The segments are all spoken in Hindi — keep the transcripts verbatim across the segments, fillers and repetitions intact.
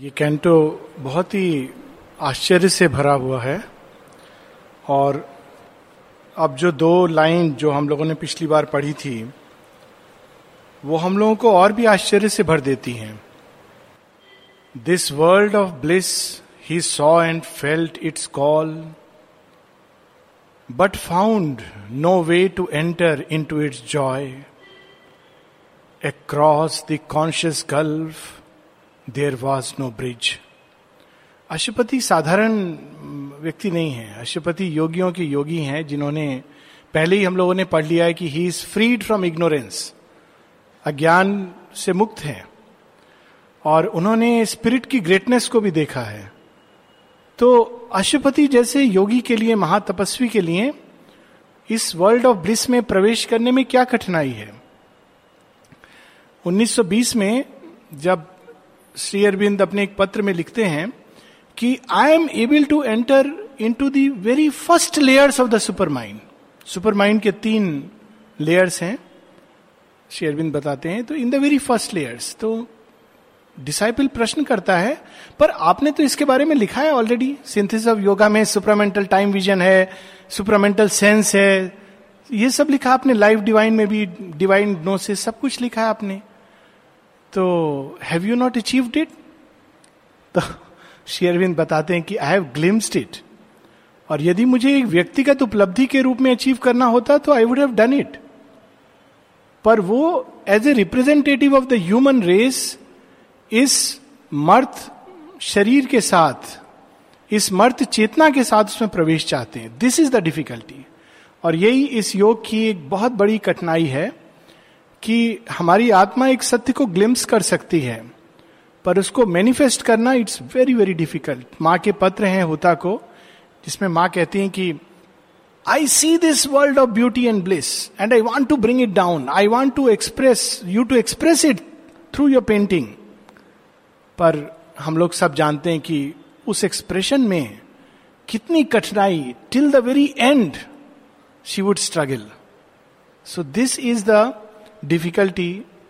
ये कैंटो बहुत ही आश्चर्य से भरा हुआ है। और अब जो दो लाइन जो हम लोगों ने पिछली बार पढ़ी थी वो हम लोगों को और भी आश्चर्य से भर देती हैं। This world of bliss he saw and felt its call but found no way to enter into its joy. Across the conscious gulf there was no bridge। Ashwapati साधारण व्यक्ति नहीं है, अश्वपति योगियों के योगी हैं जिन्होंने पहले ही हम लोगों ने पढ़ लिया है कि he is freed from ignorance, अज्ञान से मुक्त हैं और उन्होंने स्पिरिट की ग्रेटनेस को भी देखा है। तो अश्वपति जैसे योगी के लिए, महातपस्वी के लिए इस वर्ल्ड ऑफ ब्लिस में प्रवेश करने में क्या कठिनाई है। उन्नीस सौ बीस में जब श्री अरविंद अपने एक पत्र में लिखते हैं कि I am able to enter into the very first layers of the super mind. Super mind के तीन लेयर्स हैं श्री अरविंद बताते हैं, तो in the very first layers. तो डिसाइपल प्रश्न करता है पर आपने तो इसके बारे में लिखा है ऑलरेडी, सिंथेसिस ऑफ योगा में सुप्रामेंटल टाइम विजन है, सुप्रामेंटल सेंस है, ये सब लिखा आपने, लाइफ डिवाइन में भी डिवाइन ग्नोसिस सब कुछ लिखा है आपने, तो have you not achieved it. तो श्री अरविंद बताते हैं कि आई हैव ग्लिम्स्ड इट, और यदि मुझे एक व्यक्तिगत उपलब्धि के रूप में अचीव करना होता तो I would have done it, पर वो as a representative of the human race इस मर्त शरीर के साथ, इस मर्त चेतना के साथ उसमें प्रवेश चाहते हैं। This is the difficulty. और यही इस योग की एक बहुत बड़ी कठिनाई है कि हमारी आत्मा एक सत्य को ग्लिम्स कर सकती है पर उसको मैनिफेस्ट करना इट्स वेरी वेरी डिफिकल्ट। माँ के पत्र हैं होता को, जिसमें माँ कहती हैं कि I see this world of beauty and bliss and I want to bring it down, I want to express you to express it through your painting. पर हम लोग सब जानते हैं कि उस एक्सप्रेशन में कितनी कठिनाई, till the very end she would struggle. So this is the difficulty,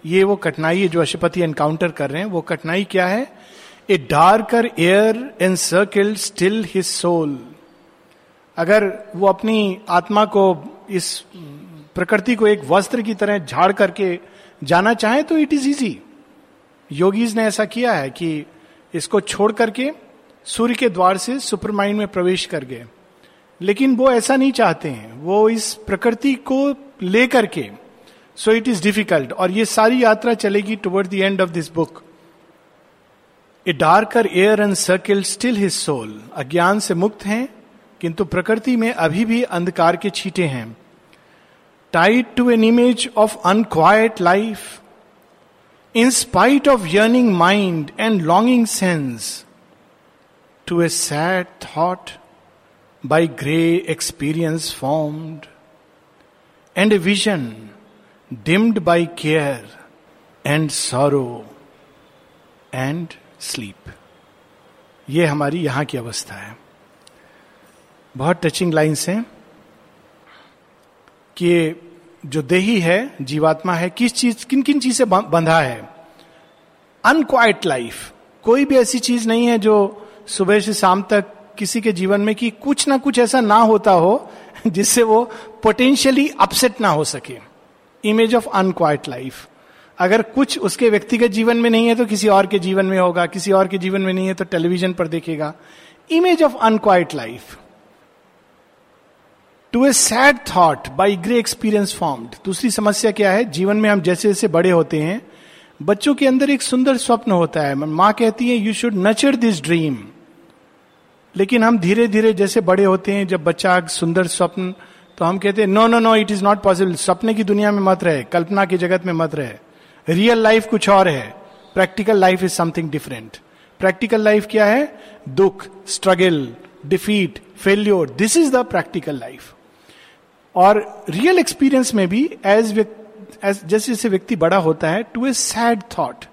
ये वो कठिनाई है जो अश्वपति एनकाउंटर कर रहे हैं। वो कठिनाई क्या है? A darker air encircled still his soul. अगर वो अपनी आत्मा को, इस प्रकृति को एक वस्त्र की तरह झाड़ करके जाना चाहे तो इट इज इजी। योगीज ने ऐसा किया है कि इसको छोड़ करके सूर्य के द्वार से सुपरमाइंड में प्रवेश कर गए, लेकिन वो ऐसा नहीं चाहते हैं, वो इस प्रकृति को लेकर के, सो इट इज डिफिकल्ट। और ये सारी यात्रा चलेगी toward the end of this book. A darker air encircled still his soul. अज्ञान से मुक्त हैं किंतु प्रकृति में अभी भी अंधकार के छींटे हैं। Tied to an image of unquiet life in spite of yearning mind and longing sense to a sad thought by grey experience formed and a vision dimmed by care and sorrow and sleep। ये हमारी यहाँ की अवस्था है। बहुत टचिंग लाइन्स हैं कि जो देही है, जीवात्मा है, किस चीज, किन किन चीज से बंधा है। अनक्वाइट लाइफ, कोई भी ऐसी चीज नहीं है जो सुबह से शाम तक किसी के जीवन में कि कुछ ना कुछ ऐसा ना होता हो जिससे वो पोटेंशियली अपसेट ना हो सके। इमेज ऑफ अनक्वाइट लाइफ, अगर कुछ उसके व्यक्तिगत जीवन में नहीं है तो किसी और के जीवन में होगा, किसी और के जीवन में नहीं है तो टेलीविजन पर देखेगा। Image of unquiet life to a sad thought by grey experience formed. दूसरी समस्या क्या है? जीवन में हम जैसे जैसे बड़े होते हैं, बच्चों के अंदर एक सुंदर स्वप्न होता है, माँ कहती है you should nurture this dream, लेकिन हम धीरे धीरे जैसे बड़े होते हैं, जब बच्चा सुंदर स्वप्न, तो हम कहते हैं no no no it is not possible, सपने की दुनिया में मत रहे, कल्पना की जगत में मत रहे, रियल लाइफ कुछ और है, practical life is something different. Practical life क्या है? दुख, struggle, defeat, failure, this is the practical life. और रियल एक्सपीरियंस में भी एज एज जैसे जैसे व्यक्ति बड़ा होता है, टू ए सैड थॉट,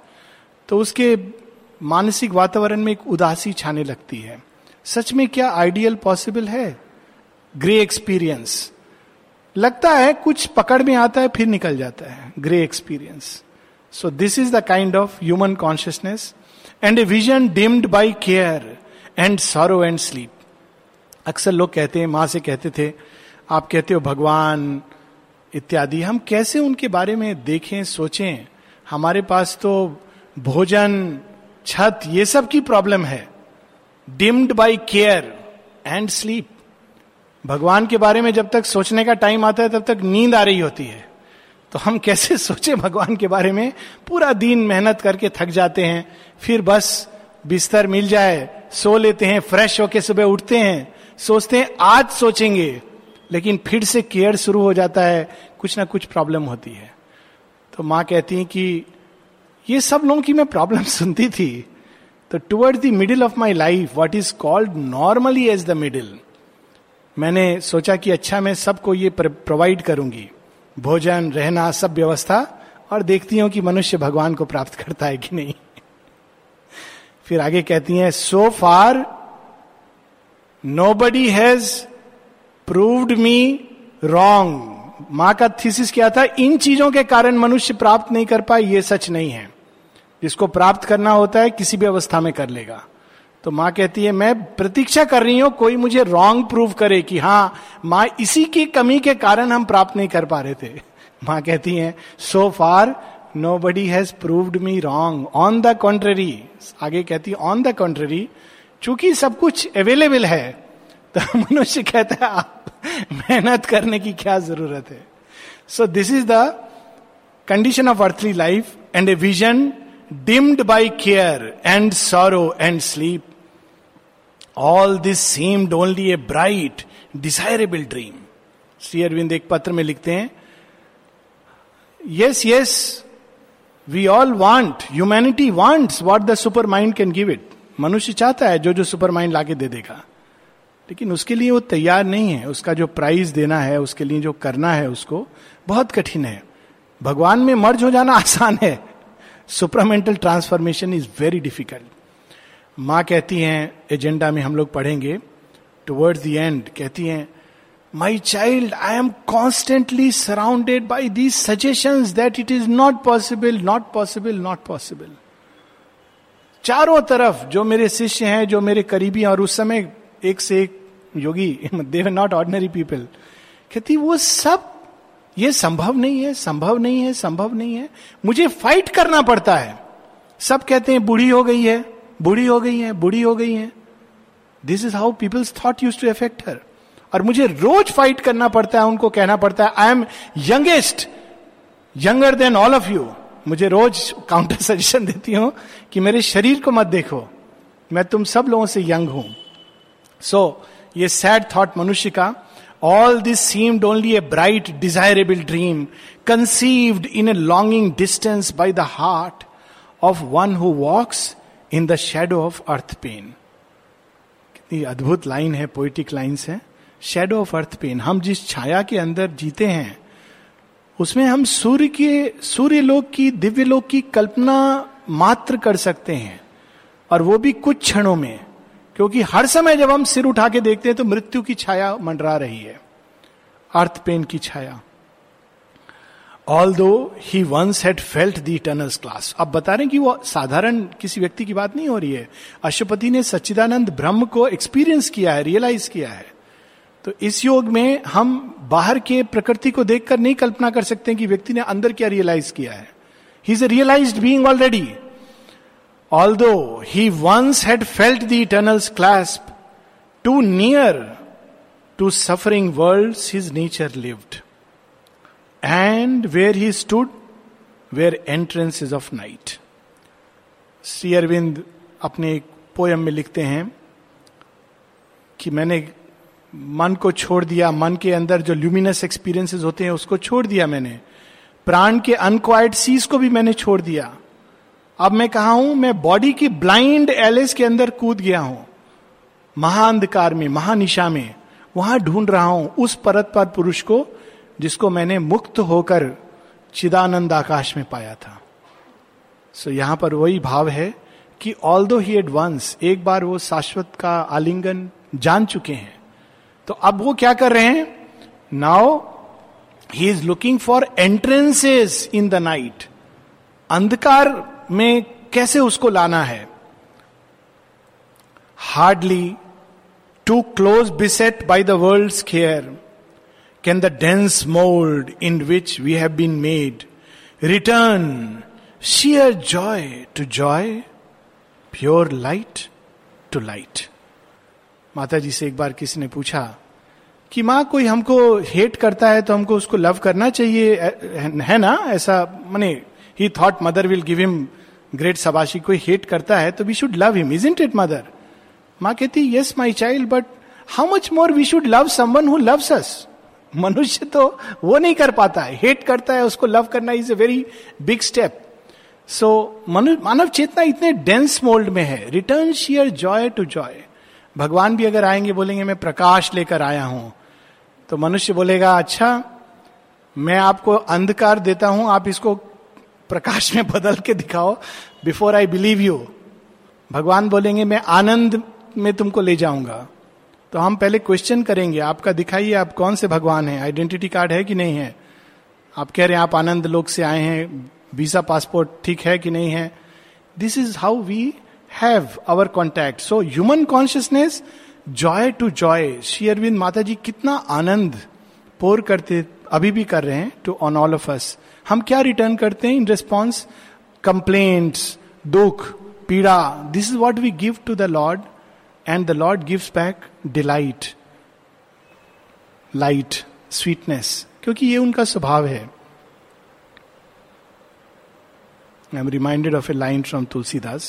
तो उसके मानसिक वातावरण में एक उदासी छाने लगती है। सच में क्या आइडियल पॉसिबल है? ग्रे एक्सपीरियंस, लगता है कुछ पकड़ में आता है फिर निकल जाता है, grey experience. So this is the kind of human consciousness. And a vision dimmed by care and sorrow and sleep. अक्सर लोग कहते हैं, माँ से कहते थे, आप कहते हो भगवान इत्यादि, हम कैसे उनके बारे में देखें सोचें, हमारे पास तो भोजन छत ये सब की प्रॉब्लम है. Dimmed by care and sleep. भगवान के बारे में जब तक सोचने का टाइम आता है तब तक नींद आ रही होती है, तो हम कैसे सोचें भगवान के बारे में. पूरा दिन मेहनत करके थक जाते हैं, फिर बस बिस्तर मिल जाए सो लेते हैं, फ्रेश होके सुबह उठते हैं, सोचते हैं आज सोचेंगे, लेकिन फिर से केयर शुरू हो जाता है, कुछ ना कुछ प्रॉब्लम होती है. तो माँ कहती हैं कि ये सब लोगों की मैं प्रॉब्लम सुनती थी, तो towards the middle of my life, what is called normally as the middle, मैंने सोचा कि अच्छा मैं सबको ये प्रोवाइड करूंगी, भोजन रहना सब व्यवस्था, और देखती हूं कि मनुष्य भगवान को प्राप्त करता है कि नहीं. फिर आगे कहती हैं, so far nobody has proved me wrong. माँ का थीसिस क्या था, इन चीजों के कारण मनुष्य प्राप्त नहीं कर पाए, ये सच नहीं है. जिसको प्राप्त करना होता है किसी भी अवस्था में कर लेगा. तो माँ कहती है मैं प्रतीक्षा कर रही हूं कोई मुझे रॉन्ग प्रूव करे कि हाँ माँ इसी की कमी के कारण हम प्राप्त नहीं कर पा रहे थे. माँ कहती है so far nobody has proved me wrong, on the contrary. आगे कहती है ऑन द कॉन्ट्ररी चूंकि सब कुछ अवेलेबल है तो मनुष्य कहता है आप मेहनत करने की क्या जरूरत है. So this is the condition of earthly life and a vision dimmed by care and sorrow and sleep. All this seemed only a bright desirable dream. Shri Aurobindo एक पत्र में लिखते हैं, yes yes we all want, humanity wants what the super mind can give it. मनुष्य चाहता है जो जो सुपर माइंड लाके दे देगा, लेकिन उसके लिए वो तैयार नहीं है. उसका जो प्राइस देना है, उसके लिए जो करना है, उसको बहुत कठिन है. भगवान में मर्ज हो जाना आसान है, supramental transformation is very difficult. माँ कहती हैं, एजेंडा में हम लोग पढ़ेंगे टुवर्ड्स द एंड, कहती हैं my child I am constantly surrounded by these suggestions that it is not possible, not possible, not possible. चारों तरफ जो मेरे शिष्य हैं, जो मेरे करीबी हैं, और उस समय एक से एक योगी, they were not ordinary people, कहती वो सब ये संभव नहीं है, संभव नहीं है, संभव नहीं है. मुझे फाइट करना पड़ता है. सब कहते हैं बूढ़ी हो गई है, बूढ़ी हो गई है, बूढ़ी हो गई है. This is how peoples thought used to affect her. और मुझे रोज फाइट करना पड़ता है, उनको कहना पड़ता है I am youngest, younger than all of you. मुझे रोज काउंटर सजेशन देती हूं कि मेरे शरीर को मत देखो, मैं तुम सब लोगों से यंग हूं. सो so, ये सैड थॉट मनुष्य का. All this seemed only a bright desirable dream conceived in a longing distance by the heart of one who walks in the shadow of earth pain. कितनी अद्भुत लाइन है, पोएटिक लाइन्स है. शैडो ऑफ अर्थ पेन, हम जिस छाया के अंदर जीते हैं उसमें हम सूर्य के सूर्य लोक की, दिव्य लोक की कल्पना मात्र कर सकते हैं, और वो भी कुछ क्षणों में, क्योंकि हर समय जब हम सिर उठा के देखते हैं तो मृत्यु की छाया मंडरा रही है, अर्थ पेन की छाया. Although he once had felt the eternal class. अब बता रहे हैं कि वो साधारण किसी व्यक्ति की बात नहीं हो रही है. अश्वपति ने सच्चिदानंद ब्रह्म को एक्सपीरियंस किया है, रियलाइज किया है. तो इस योग में हम बाहर के प्रकृति को देखकर नहीं कल्पना कर सकते कि व्यक्ति ने अंदर क्या रियलाइज किया है. He is a realised being already. Although he once had felt the eternal clasp, too near to suffering worlds his nature lived. And where he stood, where entrance is of night. Shri Aurobindo अपने एक पोयम में लिखते हैं कि मैंने मन को छोड़ दिया, मन के अंदर जो ल्यूमिनस एक्सपीरियंसेस होते हैं उसको छोड़ दिया मैंने, प्राण के अनक्वाइट सीज को भी मैंने छोड़ दिया. अब मैं कहा हूं, मैं बॉडी की ब्लाइंड एलिस के अंदर कूद गया हूं, महाअंधकार में, महानिशा में, वहां ढूंढ रहा हूं उस परत पर पुरुष को जिसको मैंने मुक्त होकर चिदानंद आकाश में पाया था. सो so, यहां पर वही भाव है कि ऑल्दो ही एडवांस, एक बार वो शाश्वत का आलिंगन जान चुके हैं, तो अब वो क्या कर रहे हैं, now he is looking for entrances in the night. अंधकार में कैसे उसको लाना है. Hardly to close beset by the world's care can the dense mould in which we have been made return sheer joy to joy, pure light to light. माता जी से एक बार किसी ने पूछा कि माँ कोई हमको हेट करता है तो हमको उसको लव करना चाहिए है ना, ऐसा माने he thought mother will give him great शाबाशी. कोई हेट करता है तो we should love him, isn't it mother? माँ कहती yes my child, but how much more we should love someone who loves us. मनुष्य तो वो नहीं कर पाता है, हेट करता है, उसको लव करना is a very big step. सो मनु मानव चेतना इतने डेंस मोल्ड में है. Return sheer joy to joy. भगवान भी अगर आएंगे बोलेंगे मैं प्रकाश लेकर आया हूं, तो मनुष्य बोलेगा अच्छा मैं आपको अंधकार देता हूं, आप इसको प्रकाश में बदल के दिखाओ बिफोर आई बिलीव यू. भगवान बोलेंगे मैं आनंद में तुमको ले जाऊंगा. तो हम पहले क्वेश्चन करेंगे आपका, दिखाइए आप कौन से भगवान है, आइडेंटिटी कार्ड है कि नहीं है, आप कह रहे हैं आप आनंद लोक से आए हैं, वीजा पासपोर्ट ठीक है कि नहीं है. This is how we have our contact. So human consciousness joy to joy. Shri Aurobindo माता जी कितना आनंद पोर करते अभी भी कर रहे हैं to on all of us. हम क्या रिटर्न करते हैं इन रिस्पॉन्स? कंप्लेंट्स, दुख, पीड़ा. This is what we give to the Lord and the Lord gives back delight, light, sweetness, क्योंकि ये उनका स्वभाव है. I am reminded of a line from Tulsidas,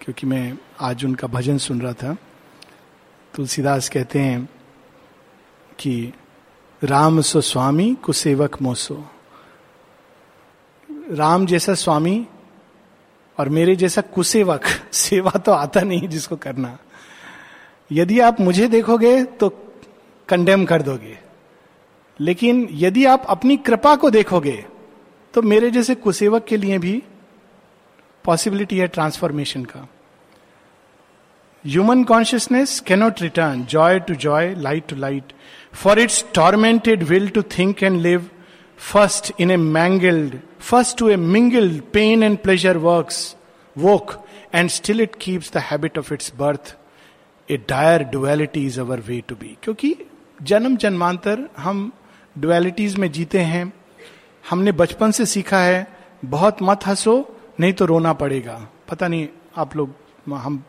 क्योंकि मैं आज उनका भजन सुन रहा था. तुलसीदास कहते हैं कि राम सो स्वामी कुसेवक मोसो. राम जैसा स्वामी और मेरे जैसा कुसेवक, सेवा तो आता नहीं जिसको करना. यदि आप मुझे देखोगे तो कंडेम कर दोगे, लेकिन यदि आप अपनी कृपा को देखोगे तो मेरे जैसे कुसेवक के लिए भी पॉसिबिलिटी है ट्रांसफॉर्मेशन का. Human consciousness cannot return joy to joy, light to light. For its tormented will to think and live first in a mangled first to a mingled pain and pleasure works woke and still it keeps the habit of its birth. A dire duality is our way to be. क्योंकि जन्म जन्मांतर हम डुअलिटीज में जीते हैं. हमने बचपन से सीखा है बहुत मत हंसो नहीं तो रोना पड़ेगा. पता नहीं आप लोग, हम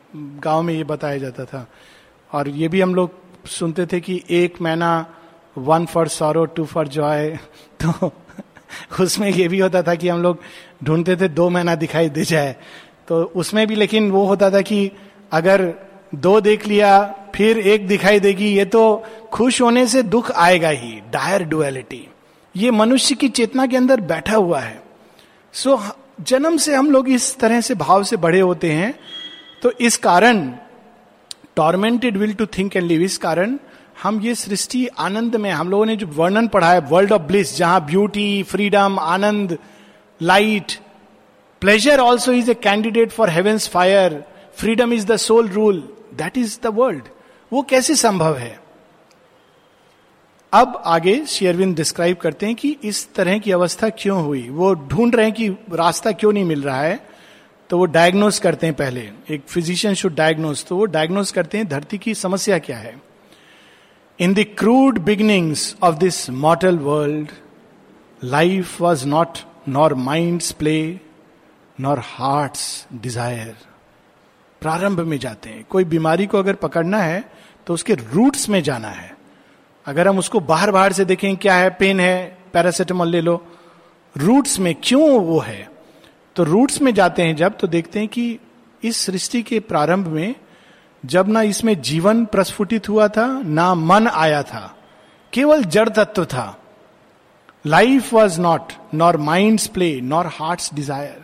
गांव में ये बताया जाता था और ये भी हम लोग सुनते थे कि एक मैना one for sorrow two for joy. तो उसमें ये भी होता था कि हम लोग ढूंढते थे दो मैना दिखाई दे जाए. तो उसमें भी लेकिन वो होता था कि अगर दो देख लिया फिर एक दिखाई देगी, ये तो खुश होने से दुख आएगा ही. डायर डुअलिटी ये मनुष्य की चेतना के अंदर बैठा हुआ है. सो so, जन्म से हम लोग इस तरह से भाव से बड़े होते हैं. तो इस कारण tormented will to think and live, इस कारण हम ये सृष्टि आनंद में, हम लोगों ने जो वर्णन पढ़ा है वर्ल्ड ऑफ ब्लिस, जहां ब्यूटी, फ्रीडम, आनंद, light, pleasure also is a candidate for heaven's fire, freedom is the soul rule, that is the world. वो कैसे संभव है? अब आगे श्री अरविंद डिस्क्राइब करते हैं कि इस तरह की अवस्था क्यों हुई. वो ढूंढ रहे हैं कि रास्ता क्यों नहीं मिल रहा है, तो वो डायग्नोस करते हैं. पहले एक फिजिशियन शुड डायग्नोस, तो वो डायग्नोस करते हैं धरती की समस्या क्या है. In the crude beginnings of this mortal world life was not nor mind's play nor heart's desire. प्रारंभ में जाते हैं. कोई बीमारी को अगर पकड़ना है तो उसके रूट्स में जाना है. अगर हम उसको बाहर बाहर से देखें क्या है, पेन है, पैरासिटामोल ले लो, रूट्स में क्यों वो है. तो रूट्स में जाते हैं जब, तो देखते हैं कि इस सृष्टि के प्रारंभ में जब ना इसमें जीवन प्रस्फुटित हुआ था ना मन आया था, केवल जड़ तत्व था. Life was not nor mind's play nor heart's desire.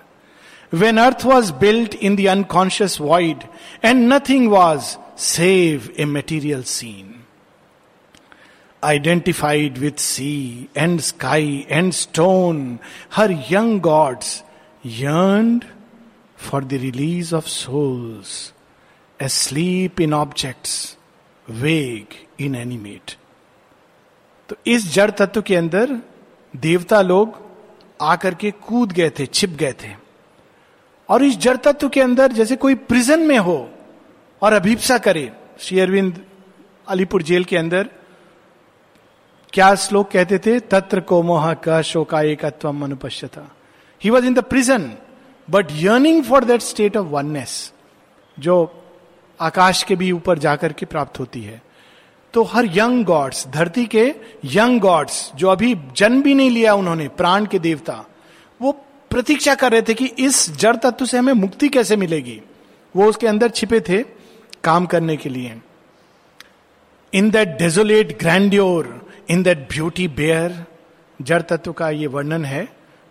When earth was built in the unconscious void and nothing was save a material scene. Identified with sea and sky and stone, her young gods yearned for the release of souls, asleep in objects, vague, inanimate. तो इस जड़ तत्व के अंदर देवता लोग आकर के कूद गए थे, छिप गए थे और इस जड़ तत्व के अंदर जैसे कोई प्रिजन में हो और अभिप्सा करे। श्री अरविंद अलीपुर जेल के अंदर क्या श्लोक कहते थे, तत्र को मोह का शोकाएकत्वम अनुपश्यता। He was in the prison but yearning for that state of oneness जो आकाश के भी ऊपर जाकर के प्राप्त होती है। तो हर यंग गॉड्स, धरती के यंग गॉड्स जो अभी जन्म भी नहीं लिया उन्होंने, प्राण के देवता, वो प्रतीक्षा कर रहे थे कि इस जड़ तत्व से हमें मुक्ति कैसे मिलेगी। वो उसके अंदर छिपे थे काम करने के लिए। In that desolate grandeur, in that beauty bare, जड़ तत्व का ये वर्णन है।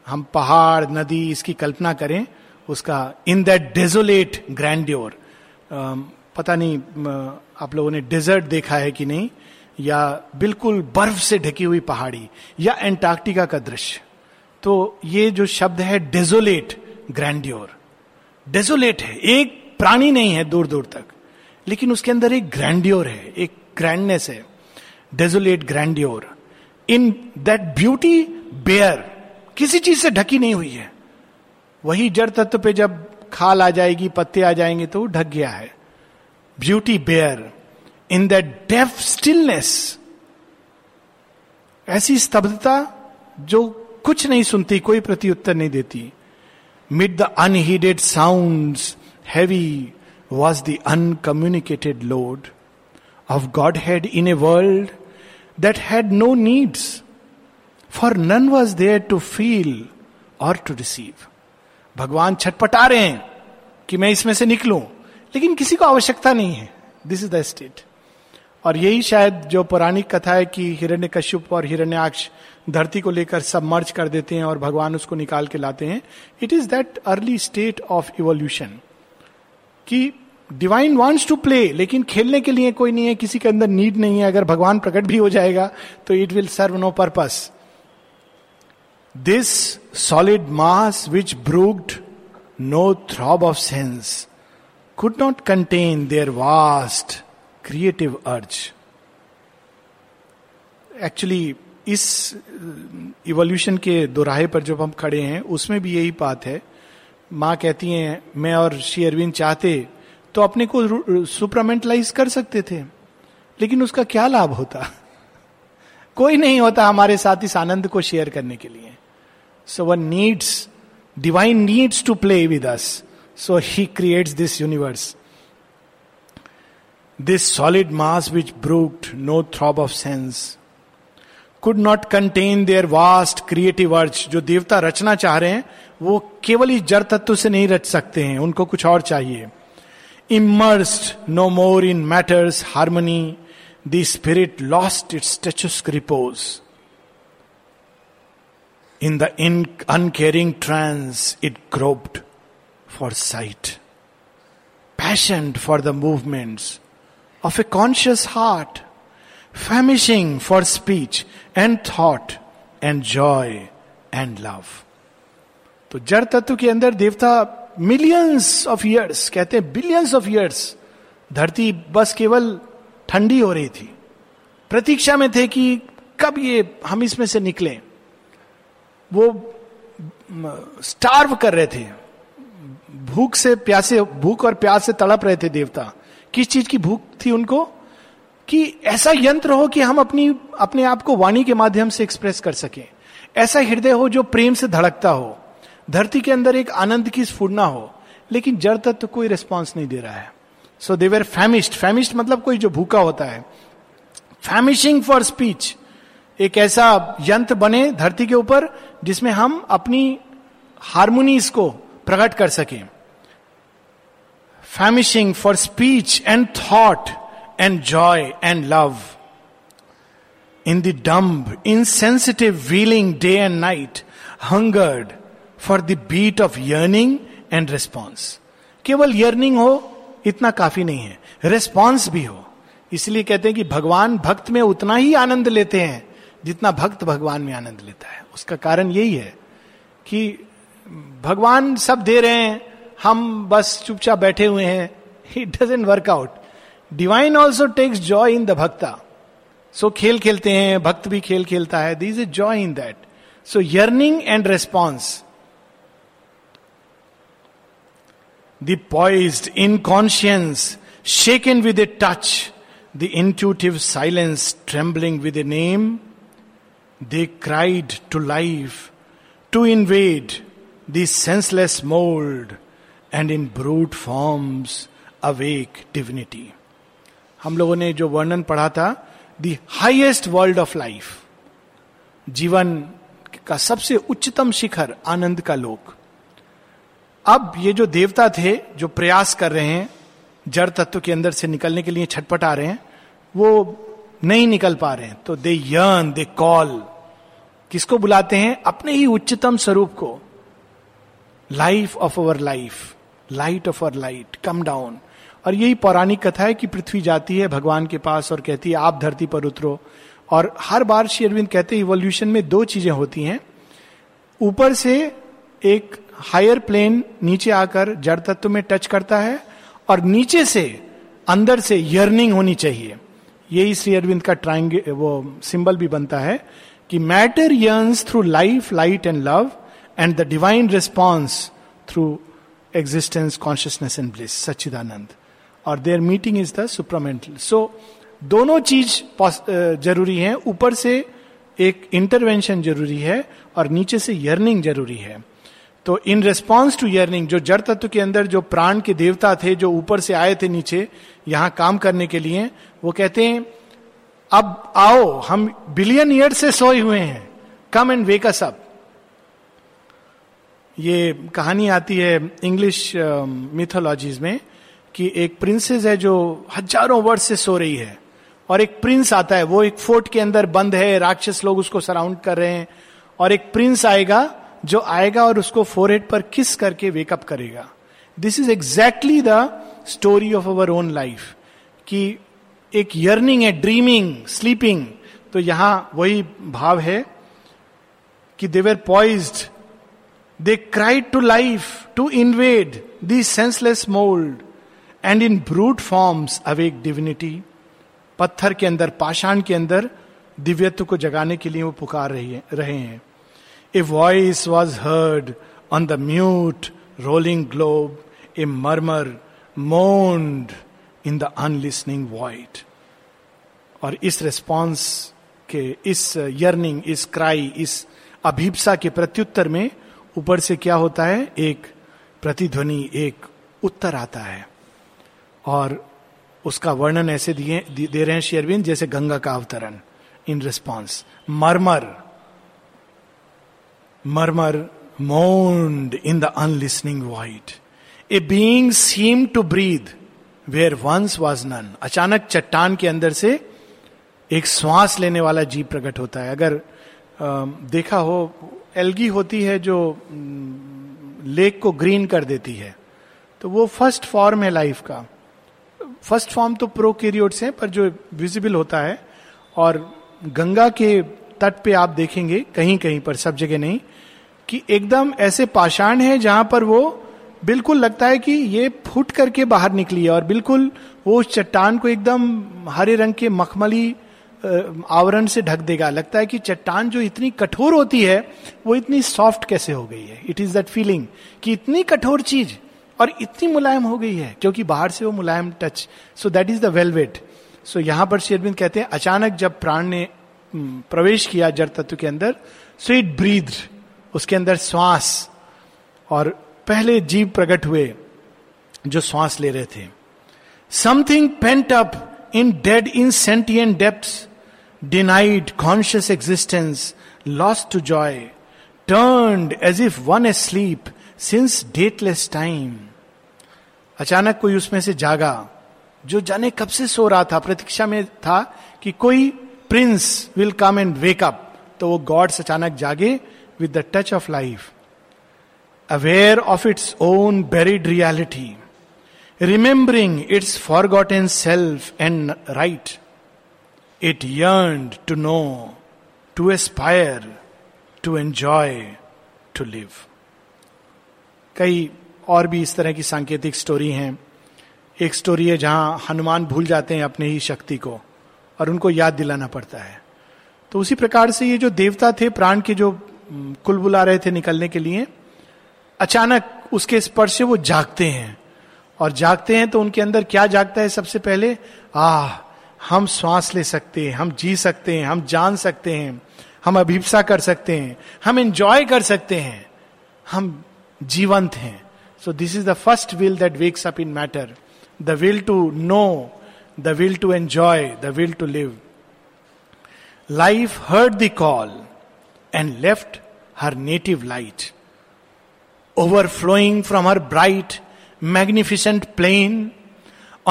हम पहाड़, नदी, इसकी कल्पना करें उसका। इन दैट डेजोलेट ग्रैंड्योर, पता नहीं आप लोगों ने डेजर्ट देखा है कि नहीं, या बिल्कुल बर्फ से ढकी हुई पहाड़ी, या एंटार्क्टिका का दृश्य। तो ये जो शब्द है डेजोलेट ग्रैंड्योर, डेजोलेट है, एक प्राणी नहीं है दूर दूर तक, लेकिन उसके अंदर एक ग्रैंड्योर है, एक ग्रैंडनेस है। Desolate grandeur in that beauty bare, किसी चीज से ढकी नहीं हुई है। वही जड़ तत्व पे जब खाल आ जाएगी, पत्ते आ जाएंगे, तो ढक गया है। Beauty bare in that deaf stillness, ऐसी स्तब्धता जो कुछ नहीं सुनती, कोई प्रत्युत्तर नहीं देती। Mid the unheeded sounds heavy was the uncommunicated load of God head in a world that had no needs for none was there to feel or to receive. भगवान छटपटा रहे हैं कि मैं इसमें से निकलूं, लेकिन किसी को आवश्यकता नहीं है। This is the state. और यही शायद जो पौराणिक कथा है कि हिरण्यकश्यप और हिरण्याक्ष धरती को लेकर सब मर्ज कर देते हैं और भगवान उसको निकाल के लाते हैं। It is that early state of evolution कि डिवाइन वांट्स टू प्ले, लेकिन खेलने के लिए कोई नहीं है, किसी के अंदर नीड नहीं है। अगर भगवान प्रकट भी हो जाएगा तो it will serve no purpose. This solid mass which brooked no throb of sense could not contain their vast creative urge. Actually, इस evolution के दोराहे पर जब हम खड़े हैं उसमें भी यही बात है। माँ कहती हैं मैं और श्री अरविंद चाहते तो अपने को सुपरामेंटलाइज कर सकते थे, लेकिन उसका क्या लाभ होता? कोई नहीं होता हमारे साथ इस आनंद को शेयर करने के लिए। So one needs, divine needs to play with us. So he creates this universe. This solid mass which brooked no throb of sense could not contain their vast creative urge. जो देवता रचना चाह रहे हैं वो केवल इस जड़ तत्व से नहीं रच सकते हैं, उनको कुछ और चाहिए। Immersed no more in matter's harmony, the spirit lost its statuesque repose. In the uncaring trance it groped for sight, passionate for the movements of a conscious heart, famishing for speech and thought and joy and love. तो जड़ तत्व के अंदर देवता millions of years, कहते हैं billions of years, धरती बस केवल ठंडी हो रही थी, प्रतीक्षा में थे कि कब ये हम इसमें से निकलें। वो स्टार्व कर रहे थे, भूख से प्यासे, भूख और प्यास से तड़प रहे थे देवता। किस चीज की भूख थी उनको? कि ऐसा यंत्र हो कि हम अपनी अपने आप को वाणी के माध्यम से एक्सप्रेस कर सकें, ऐसा हृदय हो जो प्रेम से धड़कता हो, धरती के अंदर एक आनंद की स्फुरना हो। लेकिन जड़ तत्व कोई रिस्पॉन्स नहीं दे रहा है। सो दे वर फैमिश्ड, फैमिश्ड मतलब कोई जो भूखा होता है। फैमिशिंग फॉर स्पीच, एक ऐसा यंत्र बने धरती के ऊपर जिसमें हम अपनी हार्मोनीज को प्रकट कर सकें। Famishing for speech and thought and joy and love in the dumb insensitive wheeling day and night hungered for the beat of yearning and response. केवल यर्निंग हो इतना काफी नहीं है, रिस्पॉन्स भी हो। इसलिए कहते हैं कि भगवान भक्त में उतना ही आनंद लेते हैं जितना भक्त भगवान में आनंद लेता है। उसका कारण यही है कि भगवान सब दे रहे हैं, हम बस चुपचाप बैठे हुए हैं। It doesn't work out. Divine also takes joy in the bhakta. So खेल खेलते हैं, भक्त भी खेल खेलता है, there is a joy in that. So yearning and response. the poised in conscience, shaken with a touch, the intuitive silence trembling with a name, they cried to life, to invade the senseless mold and in brute forms awake divinity. हम लोगों ने जो वर्णन पढ़ा था, the highest world of life, जीवन का सबसे उच्चतम शिखर आनंद का लोक. अब ये जो देवता थे जो प्रयास कर रहे हैं जड़ तत्व के अंदर से निकलने के लिए, छटपट आ रहे हैं, वो नहीं निकल पा रहे हैं. तो दे यर्न, दे कॉल. किसको बुलाते हैं? अपने ही उच्चतम स्वरूप को. Life of our life, light of our light, come down. और यही पौराणिक कथा है कि पृथ्वी जाती है भगवान के पास और कहती है आप धरती पर उतरो. और हर बार श्री अरविंद कहते हैं इवोल्यूशन में दो चीजें होती हैं. ऊपर से एक हायर प्लेन नीचे आकर जड़ तत्व में टच करता है, और नीचे से अंदर से यर्निंग होनी चाहिए. यही श्री अरविंद का ट्रायंगल, वो सिंबल भी बनता है कि matter yearns through life, light and love, and the divine response through existence, consciousness and bliss, सच्चिदानंद. और their meeting is the supramental. So दोनों चीज जरूरी है. ऊपर से एक इंटरवेंशन जरूरी है और नीचे से यर्निंग जरूरी है. तो इन रिस्पॉन्स टू यर्निंग, जो जड़ तत्व के अंदर जो प्राण के देवता थे जो ऊपर से आए थे नीचे यहां काम करने के लिए, वो कहते हैं अब आओ, हम बिलियन ईयर से सोए हुए हैं, कम एंड वेक अस अप. ये कहानी आती है इंग्लिश मिथोलॉजीज uh, में कि एक प्रिंसेस है जो हजारों वर्ष से सो रही है, और एक प्रिंस आता है, वो एक फोर्ट के अंदर बंद है, राक्षस लोग उसको सराउंड कर रहे हैं, और एक प्रिंस आएगा जो आएगा और उसको फोरहेड पर किस करके वेकअप करेगा. This is exactly the story of our own life, कि एक यर्निंग है, ड्रीमिंग, स्लीपिंग. तो यहां वही भाव है कि they were poised, they cried to life, to invade the senseless mould and in brute forms awake divinity. पत्थर के अंदर, पाषाण के अंदर दिव्यत्व को जगाने के लिए वो पुकार रही है, रहे हैं. A voice was heard on the mute rolling globe, a murmur moaned in the unlistening void. और इस रिस्पॉन्स के, इस यर्निंग, इस क्राई, इस अभीप्सा के प्रत्युत्तर में ऊपर से क्या होता है? एक प्रतिध्वनि, एक उत्तर आता है. और उसका वर्णन ऐसे दिए दे रहे हैं श्री अरविंद जैसे गंगा का अवतरण in response. Murmur, murmur moaned in the unlistening void, a being seem to breathe where once was none. अचानक चट्टान के अंदर से एक श्वास लेने वाला जीव प्रकट होता है. अगर देखा हो, एल्गी होती है जो लेक को ग्रीन कर देती है, तो वो फर्स्ट फॉर्म है लाइफ का. फर्स्ट फॉर्म तो प्रोकैरियोट्स हैं, पर जो विजिबल होता है. और गंगा के तट पे आप देखेंगे कहीं कहीं पर, सब जगह नहीं, कि एकदम ऐसे पाषाण है जहां पर वो बिल्कुल लगता है कि ये फूट करके बाहर निकली है, और बिल्कुल वो उस चट्टान को एकदम हरे रंग के मखमली आवरण से ढक देगा. लगता है कि चट्टान जो इतनी कठोर होती है वो इतनी सॉफ्ट कैसे हो गई है. इट इज दैट फीलिंग कि इतनी कठोर चीज और इतनी मुलायम हो गई है, क्योंकि बाहर से वो मुलायम touch. So that is the velvet. सो यहां पर श्री अरविंद कहते हैं अचानक जब प्राण ने प्रवेश किया जड़ तत्व के अंदर, सो इट ब्रीथ, उसके अंदर श्वास, और पहले जीव प्रकट हुए जो श्वास ले रहे थे. Something pent up in dead in sentient depths, denied conscious existence, lost to joy, turned as if one asleep since dateless time. अचानक कोई उसमें से जागा जो जाने कब से सो रहा था, प्रतीक्षा में था कि कोई prince will come and wake up. तो वो गॉड्स अचानक जागे with the touch of life, aware of its own buried reality, remembering its forgotten self and right. It yearned to know, to aspire, to enjoy, to live. कई और भी इस तरह की सांकेतिक स्टोरी हैं. एक स्टोरी है जहां हनुमान भूल जाते हैं अपने ही शक्ति को और उनको याद दिलाना पड़ता है. तो उसी प्रकार से ये जो देवता थे प्राण के, जो कुल बुला रहे थे निकलने के लिए, अचानक उसके स्पर्श से वो जागते हैं और जागते हैं तो उनके अंदर क्या जागता है सबसे पहले? आह, हम श्वास ले सकते हैं, हम जी सकते हैं, हम जान सकते हैं, हम अभिप्सा कर सकते हैं, हम एंजॉय कर सकते हैं, हम जीवंत हैं. So this is the first will that wakes up in matter, the will to know, the will to enjoy, the will to live. Life heard the call and left her native light. Overflowing from her bright, magnificent plain,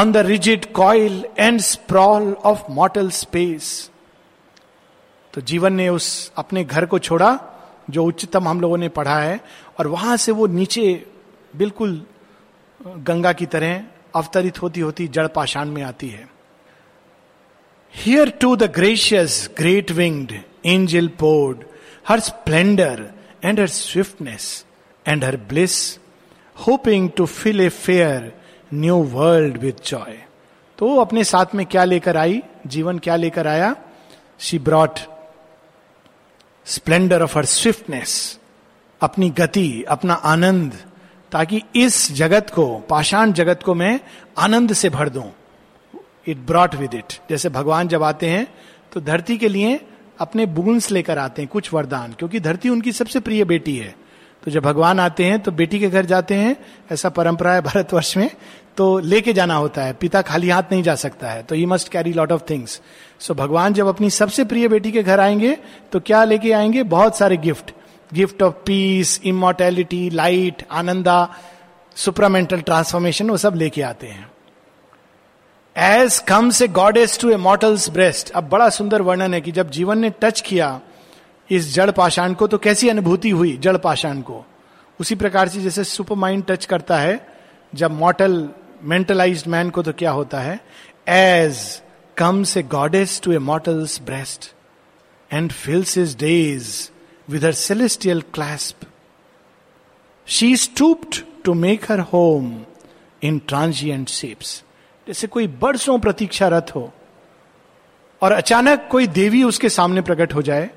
on the rigid coil and sprawl of mortal space. तो जीवन ने उस अपने घर को छोड़ा जो उच्चतम हम लोगों ने पढ़ा है, और वहां से वो नीचे बिल्कुल गंगा की तरह अवतरित होती होती जड़ पाषाण में आती है. Here to the gracious, great winged angel poured her splendor and her swiftness and her bliss, hoping to fill a fair new world with joy. तो अपने साथ में क्या लेकर आई, जीवन क्या लेकर आया? She brought splendor of her swiftness, अपनी गति, अपना आनंद, ताकि इस जगत को, पाषाण जगत को मैं आनंद से भर दूं. It brought with it. जैसे भगवान जब आते हैं तो धरती के लिए अपने बूंस लेकर आते हैं, कुछ वरदान, क्योंकि धरती उनकी सबसे प्रिय बेटी है. तो जब भगवान आते हैं तो बेटी के घर जाते हैं, ऐसा परंपरा है भारतवर्ष में, तो लेके जाना होता है, पिता खाली हाथ नहीं जा सकता है, तो he must carry lot of things. So भगवान जब अपनी सबसे प्रिय बेटी के घर आएंगे तो क्या लेके आएंगे? बहुत सारे gift, gift of peace, immortality, light, Ananda, supramental transformation, वो सब लेके आते हैं. As comes a goddess to a mortal's breast. अब बड़ा सुंदर वर्णन है कि जब जीवन ने टच किया इस जड़ पाषाण को तो कैसी अनुभूति हुई जड़ पाषाण को. उसी प्रकार से जैसे सुपर माइंड टच करता है जब मॉर्टल मेंटलाइज्ड मैन को, तो क्या होता है? As comes a goddess to a mortal's breast and fills his days with her celestial clasp, she stooped to make her home in transient shapes. जैसे कोई बरसों प्रतीक्षारत हो और अचानक कोई देवी उसके सामने प्रकट हो जाए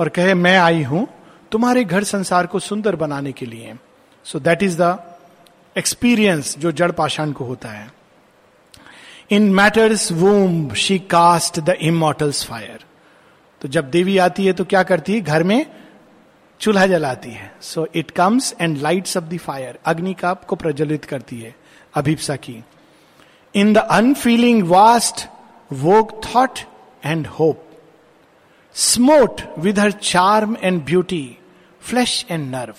और कहे मैं आई हूं तुम्हारे घर संसार को सुंदर बनाने के लिए. So that is the experience जो जड़ पाषाण को होता है. In matter's womb she cast the immortal's fire. तो जब देवी आती है तो क्या करती है? घर में चूल्हा जलाती है. So it comes and lights up the fire, अग्नि का को प्रज्वलित करती है, अभिप्सा की. In the unfeeling vast woke thought and hope, smote with her charm and beauty flash and nerve.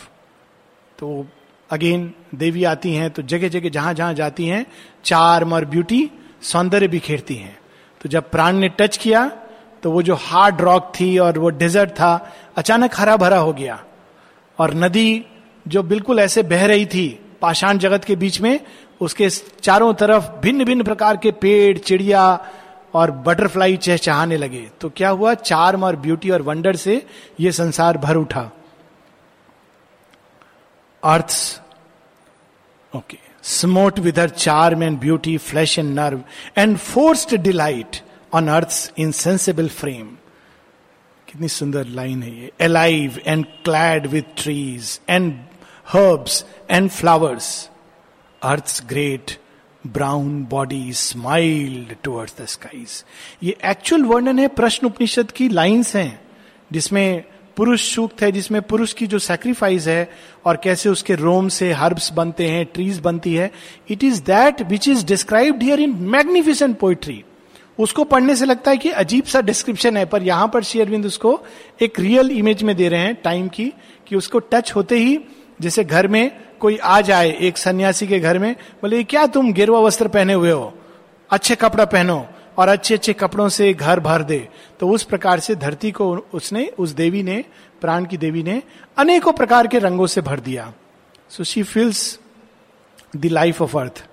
तो अगेन देवी आती हैं तो जगह जगह जहां जहां जाती हैं चार्म और ब्यूटी, सौंदर्य बिखेरती हैं. तो जब प्राण ने टच किया तो वो जो हार्ड रॉक थी और वो डेजर्ट था अचानक हरा भरा हो गया, और नदी जो बिल्कुल ऐसे बह रही थी पाषाण जगत के बीच में, उसके चारों तरफ भिन्न भिन्न प्रकार के पेड़, चिड़िया और बटरफ्लाई चहचहाने लगे. तो क्या हुआ? चार्म और ब्यूटी और वंडर से यह संसार भर उठा. Earth okay smote with her charm and beauty flash and nerve and forced delight on earth's insensible frame. कितनी सुंदर लाइन है ये. Alive and clad with trees and herbs and flowers, earth's great brown body smiled towards the skies. ये एक्चुअल वर्णन है, प्रश्नोपनिषद की लाइंस हैं, जिसमें पुरुष सूक्त है, जिसमें पुरुष की जो सैक्रिफाइस है और कैसे उसके रोम से हर्ब्स बनते हैं, ट्रीज बनती है. It is that which is described here in magnificent poetry. उसको पढ़ने से लगता है कि अजीब सा डिस्क्रिप्शन है, पर यहां पर श्री अरविंद उसको एक रियल इमेज में दे रहे हैं टाइम की, कि उसको टच होते ही जैसे घर में कोई आ जाए एक सन्यासी के घर में, बोले क्या तुम गेरुआ वस्त्र पहने हुए हो, अच्छे कपड़ा पहनो, और अच्छे अच्छे कपड़ों से घर भर दे. तो उस प्रकार से धरती को उसने, उस देवी ने, प्राण की देवी ने अनेकों प्रकार के रंगों से भर दिया. So she feels the life of earth.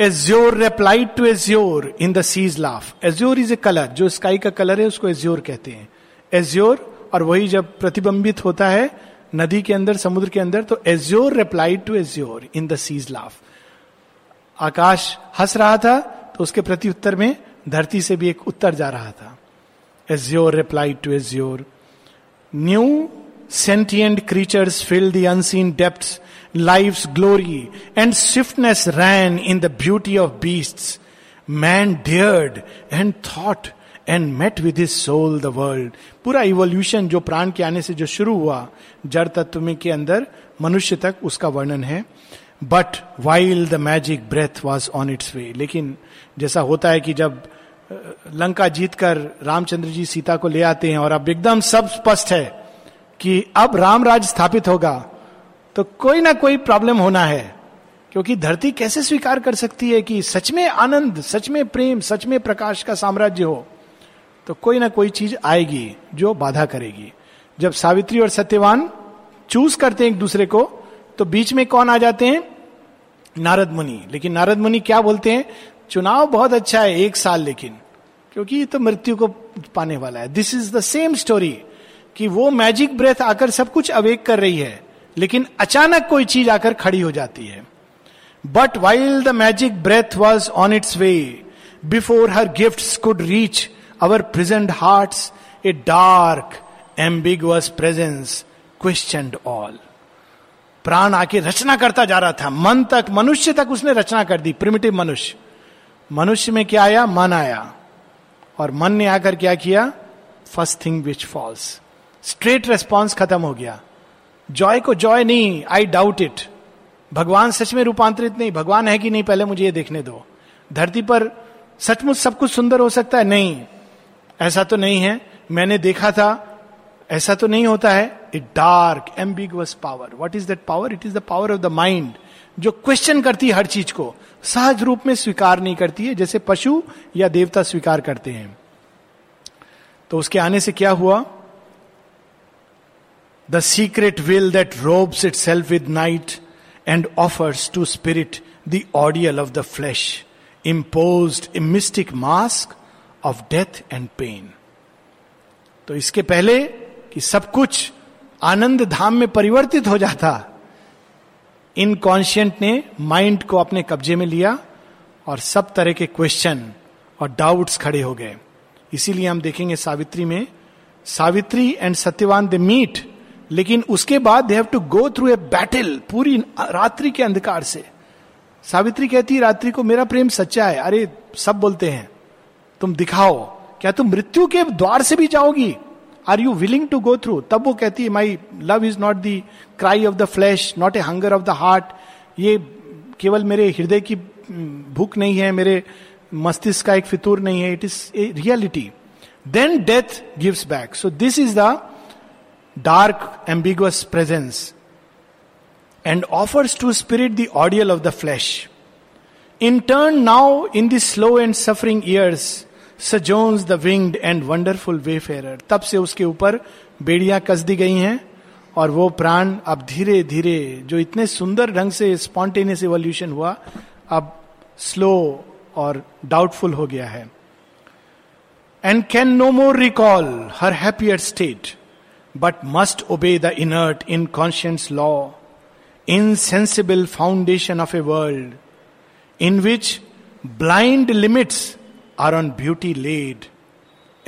Azure replied to azure in the sea's laugh. Azure is a colour, जो स्काई का कलर है उसको एज्योर कहते हैं. एज्योर, और वही जब प्रतिबिंबित होता है नदी के अंदर, समुद्र के अंदर, तो azure replied to azure in the sea's laugh. आकाश हंस रहा था तो उसके प्रति उत्तर में धरती से भी एक उत्तर जा रहा था. Azure replied to azure. New Sentient creatures filled the unseen depths, life's glory and swiftness ran in the beauty of beasts. Man dared and thought and met with his soul the world. पूरा इवोल्यूशन जो प्राण के आने से जो शुरू हुआ जड़ तत्व में के अंदर मनुष्य तक उसका वर्णन है. But while the magic breath was on its way. लेकिन जैसा होता है कि जब लंका जीतकर रामचंद्र जी सीता को ले आते हैं और अब एकदम सब स्पष्ट है कि अब रामराज स्थापित होगा, तो कोई ना कोई प्रॉब्लम होना है, क्योंकि धरती कैसे स्वीकार कर सकती है कि सच में आनंद, सच में प्रेम, सच में प्रकाश का साम्राज्य हो. तो कोई ना कोई चीज आएगी जो बाधा करेगी. जब सावित्री और सत्यवान चूज करते हैं एक दूसरे को, तो बीच में कौन आ जाते हैं? नारद मुनि. लेकिन नारद मुनि क्या बोलते हैं? चुनाव बहुत अच्छा है, एक साल, लेकिन क्योंकि ये तो मृत्यु को पाने वाला है. This is the same story कि वो मैजिक ब्रेथ आकर सब कुछ अवेक कर रही है, लेकिन अचानक कोई चीज आकर खड़ी हो जाती है. But while the magic breath was on its way, before her gifts could reach our present hearts, a dark ambiguous presence questioned all. प्राण आके रचना करता जा रहा था, मन तक, मनुष्य तक उसने रचना कर दी. प्रिमिटिव मनुष्य, मनुष्य में क्या आया? मन आया. और मन ने आकर क्या किया? First thing which falls. Straight response खत्म हो गया. जॉय को जॉय नहीं, आई डाउट इट. भगवान सच में रूपांतरित नहीं, भगवान है कि नहीं पहले मुझे ये देखने दो. धरती पर सचमुच सब कुछ सुंदर हो सकता है? नहीं, ऐसा तो नहीं है. मैंने देखा था, ऐसा तो नहीं होता है. A dark ambiguous power. What is that power? It is the power of the mind, जो क्वेश्चन करती है हर चीज को, सहज रूप में स्वीकार नहीं करती है, जैसे पशु या देवता स्वीकार करते हैं. तो उसके आने से क्या हुआ? The secret will that robes itself with night and offers to spirit the ordeal of the flesh, imposed a mystic mask of death and pain. तो इसके पहले कि सब कुछ आनंद धाम में परिवर्तित हो जाता, इनकॉन्शियंट ने माइंड को अपने कब्जे में लिया और सब तरह के क्वेश्चन और डाउट्स खड़े हो गए. इसीलिए हम देखेंगे सावित्री में, Savitri and Satyavan they meet, लेकिन उसके बाद they have to go through a battle पूरी रात्रि के अंधकार से. सावित्री कहती है रात्रि को, मेरा प्रेम सच्चा है. अरे सब बोलते हैं, तुम दिखाओ, क्या तुम मृत्यु के द्वार से भी जाओगी? Are you willing to go through? तब वो कहती है, my love is not the cry of the flesh, not a hunger of the heart. ये केवल मेरे हृदय की भूख नहीं है, मेरे मस्तिष्क का एक फितूर नहीं है, it is a reality. Then death gives back. So this is the dark ambiguous presence and offers to spirit the ordeal of the flesh. In turn now in the slow and suffering years sojourns the winged and wonderful wayfarer. तब से उसके ऊपर बेड़ियां कस दी गई हैं और वो प्राण अब धीरे धीरे, जो इतने सुंदर ढंग से स्पॉन्टेनियस इवोल्यूशन हुआ, अब स्लो और डाउटफुल हो गया है. And can no more recall her happier state, but must obey the inert unconscious law, insensible foundation of a world in which blind limits are on beauty laid,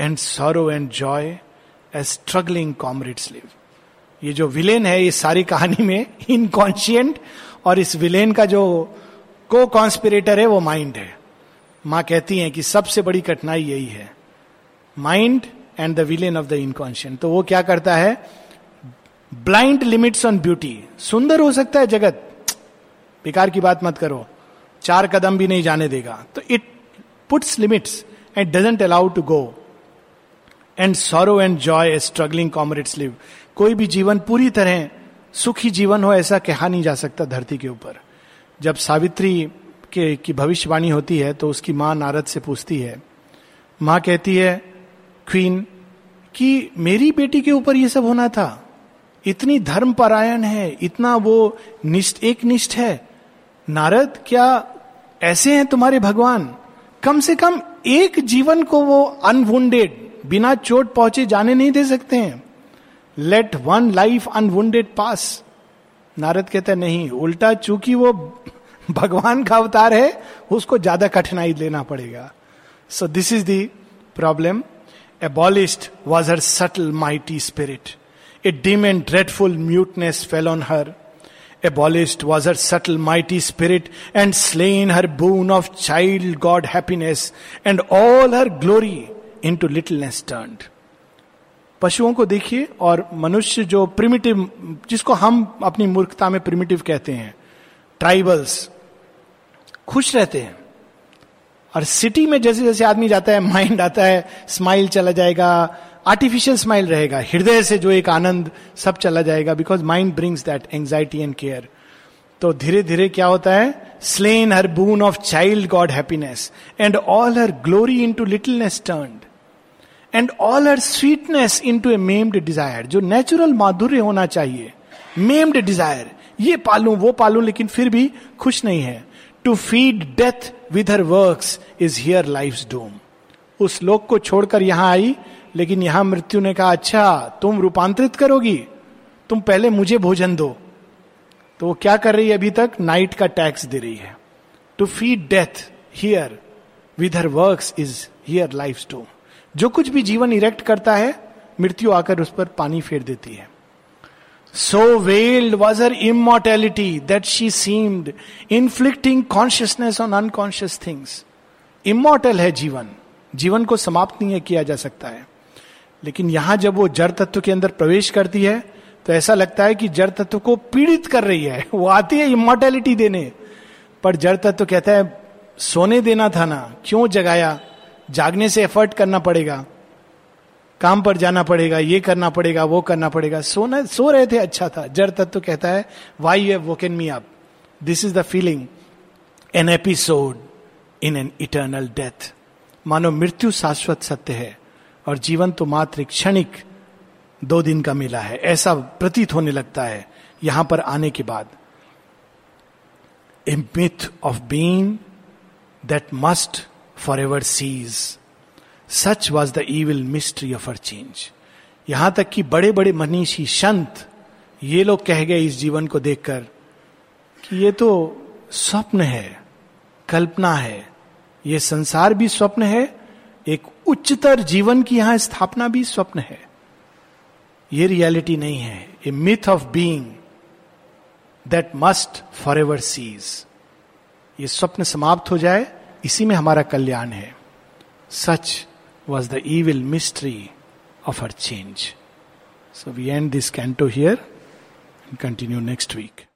and sorrow and joy as struggling comrades live. ये जो विलेन है इस सारी कहानी में, इनकॉन्शियंट, और इस विलेन का जो को कॉन्स्पिरेटर है वो माइंड है. माँ कहती हैं कि सबसे बड़ी कठिनाई यही है, mind and the villain of the inconscient. तो वो क्या करता है? Blind limits on beauty. सुंदर हो सकता है जगत, बेकार की बात मत करो, चार कदम भी नहीं जाने देगा. तो it puts limits and doesn't allow to go, and sorrow and joy as struggling comrades live. कोई भी जीवन पूरी तरह सुखी जीवन हो ऐसा कहा नहीं जा सकता धरती के ऊपर. जब सावित्री के की भविष्यवाणी होती है तो उसकी माँ नारद से पूछती है, माँ कहती है क्वीन कि मेरी बेटी के ऊपर ये सब होना था, इतनी धर्मपरायण है, इतना वो निष्ठ, एक निष्ठ है. नारद, क्या ऐसे हैं तुम्हारे भगवान? कम से कम एक जीवन को वो अनवुंडेड, बिना चोट पहुंचे जाने नहीं दे सकते हैं. Let one life unwounded pass. Narad कहते नहीं, उल्टा चूंकि वो भगवान का अवतार है उसको ज्यादा कठिनाई लेना पड़ेगा. So this is the problem. Abolished was her subtle mighty spirit A dim and dreadful muteness fell on her. Abolished was her subtle mighty spirit, and slain her boon of child god happiness, and all her glory into littleness turned. पशुओं को देखिए और मनुष्य जो प्रिमिटिव, जिसको हम अपनी मूर्खता में प्रिमिटिव कहते हैं, ट्राइबल्स, खुश रहते हैं. और सिटी में जैसे जैसे आदमी जाता है, माइंड आता है, स्माइल चला जाएगा, आर्टिफिशियल स्माइल रहेगा, हृदय से जो एक आनंद सब चला जाएगा, because mind brings that anxiety and care. तो धीरे धीरे क्या होता है, slain her boon of child God happiness and all her glory into littleness turned and all her sweetness into A maimed Dzire. जो नेचुरल माधुर्य होना चाहिए, मेम्ड डिजायर, ये पालूं वो पालूं, लेकिन फिर भी खुश नहीं है. To feed death with her works is here life's doom. उस श्लोक को छोड़कर यहां आई, लेकिन यहां मृत्यु ने कहा अच्छा तुम रूपांतरित करोगी, तुम पहले मुझे भोजन दो. तो वो क्या कर रही है, अभी तक नाइट का टैक्स दे रही है. To feed death here with her works is here life's doom. जो कुछ भी जीवन इरेक्ट करता है, मृत्यु आकर उस पर पानी फेर देती है. So veiled was her immortality that she seemed, inflicting consciousness on unconscious things. Immortal है जीवन, जीवन को समाप्त नहीं है किया जा सकता है. लेकिन यहां जब वो जड़ तत्व के अंदर प्रवेश करती है, तो ऐसा लगता है कि जड़ तत्व को पीड़ित कर रही है. वो आती है इमोर्टैलिटी देने, पर जड़ तत्व कहता है सोने देना था ना, क्यों जगाया, जागने से एफर्ट करना पड़ेगा, काम पर जाना पड़ेगा, ये करना पड़ेगा, वो करना पड़ेगा, सोना सो रहे थे अच्छा था. जड़ तत्व कहता है why you have woken me up, this is the feeling, an episode in an eternal death. मानो मृत्यु शाश्वत सत्य है और जीवन तो मात्र क्षणिक दो दिन का मेला है, ऐसा प्रतीत होने लगता है यहां पर आने के बाद. A myth of being that must for ever cease. Such was the evil mystery of her change. यहां तक कि बड़े बड़े मनीषी संत ये लोग कह गए इस जीवन को देखकर कि ये तो स्वप्न है, कल्पना है, ये संसार भी स्वप्न है, एक उच्चतर जीवन की यहां स्थापना भी स्वप्न है, ये रियलिटी नहीं है. A myth of being that must forever cease. ये स्वप्न समाप्त हो जाए, इसी में हमारा कल्याण है. Such was the evil mystery of her change. So we end this canto here and continue next week.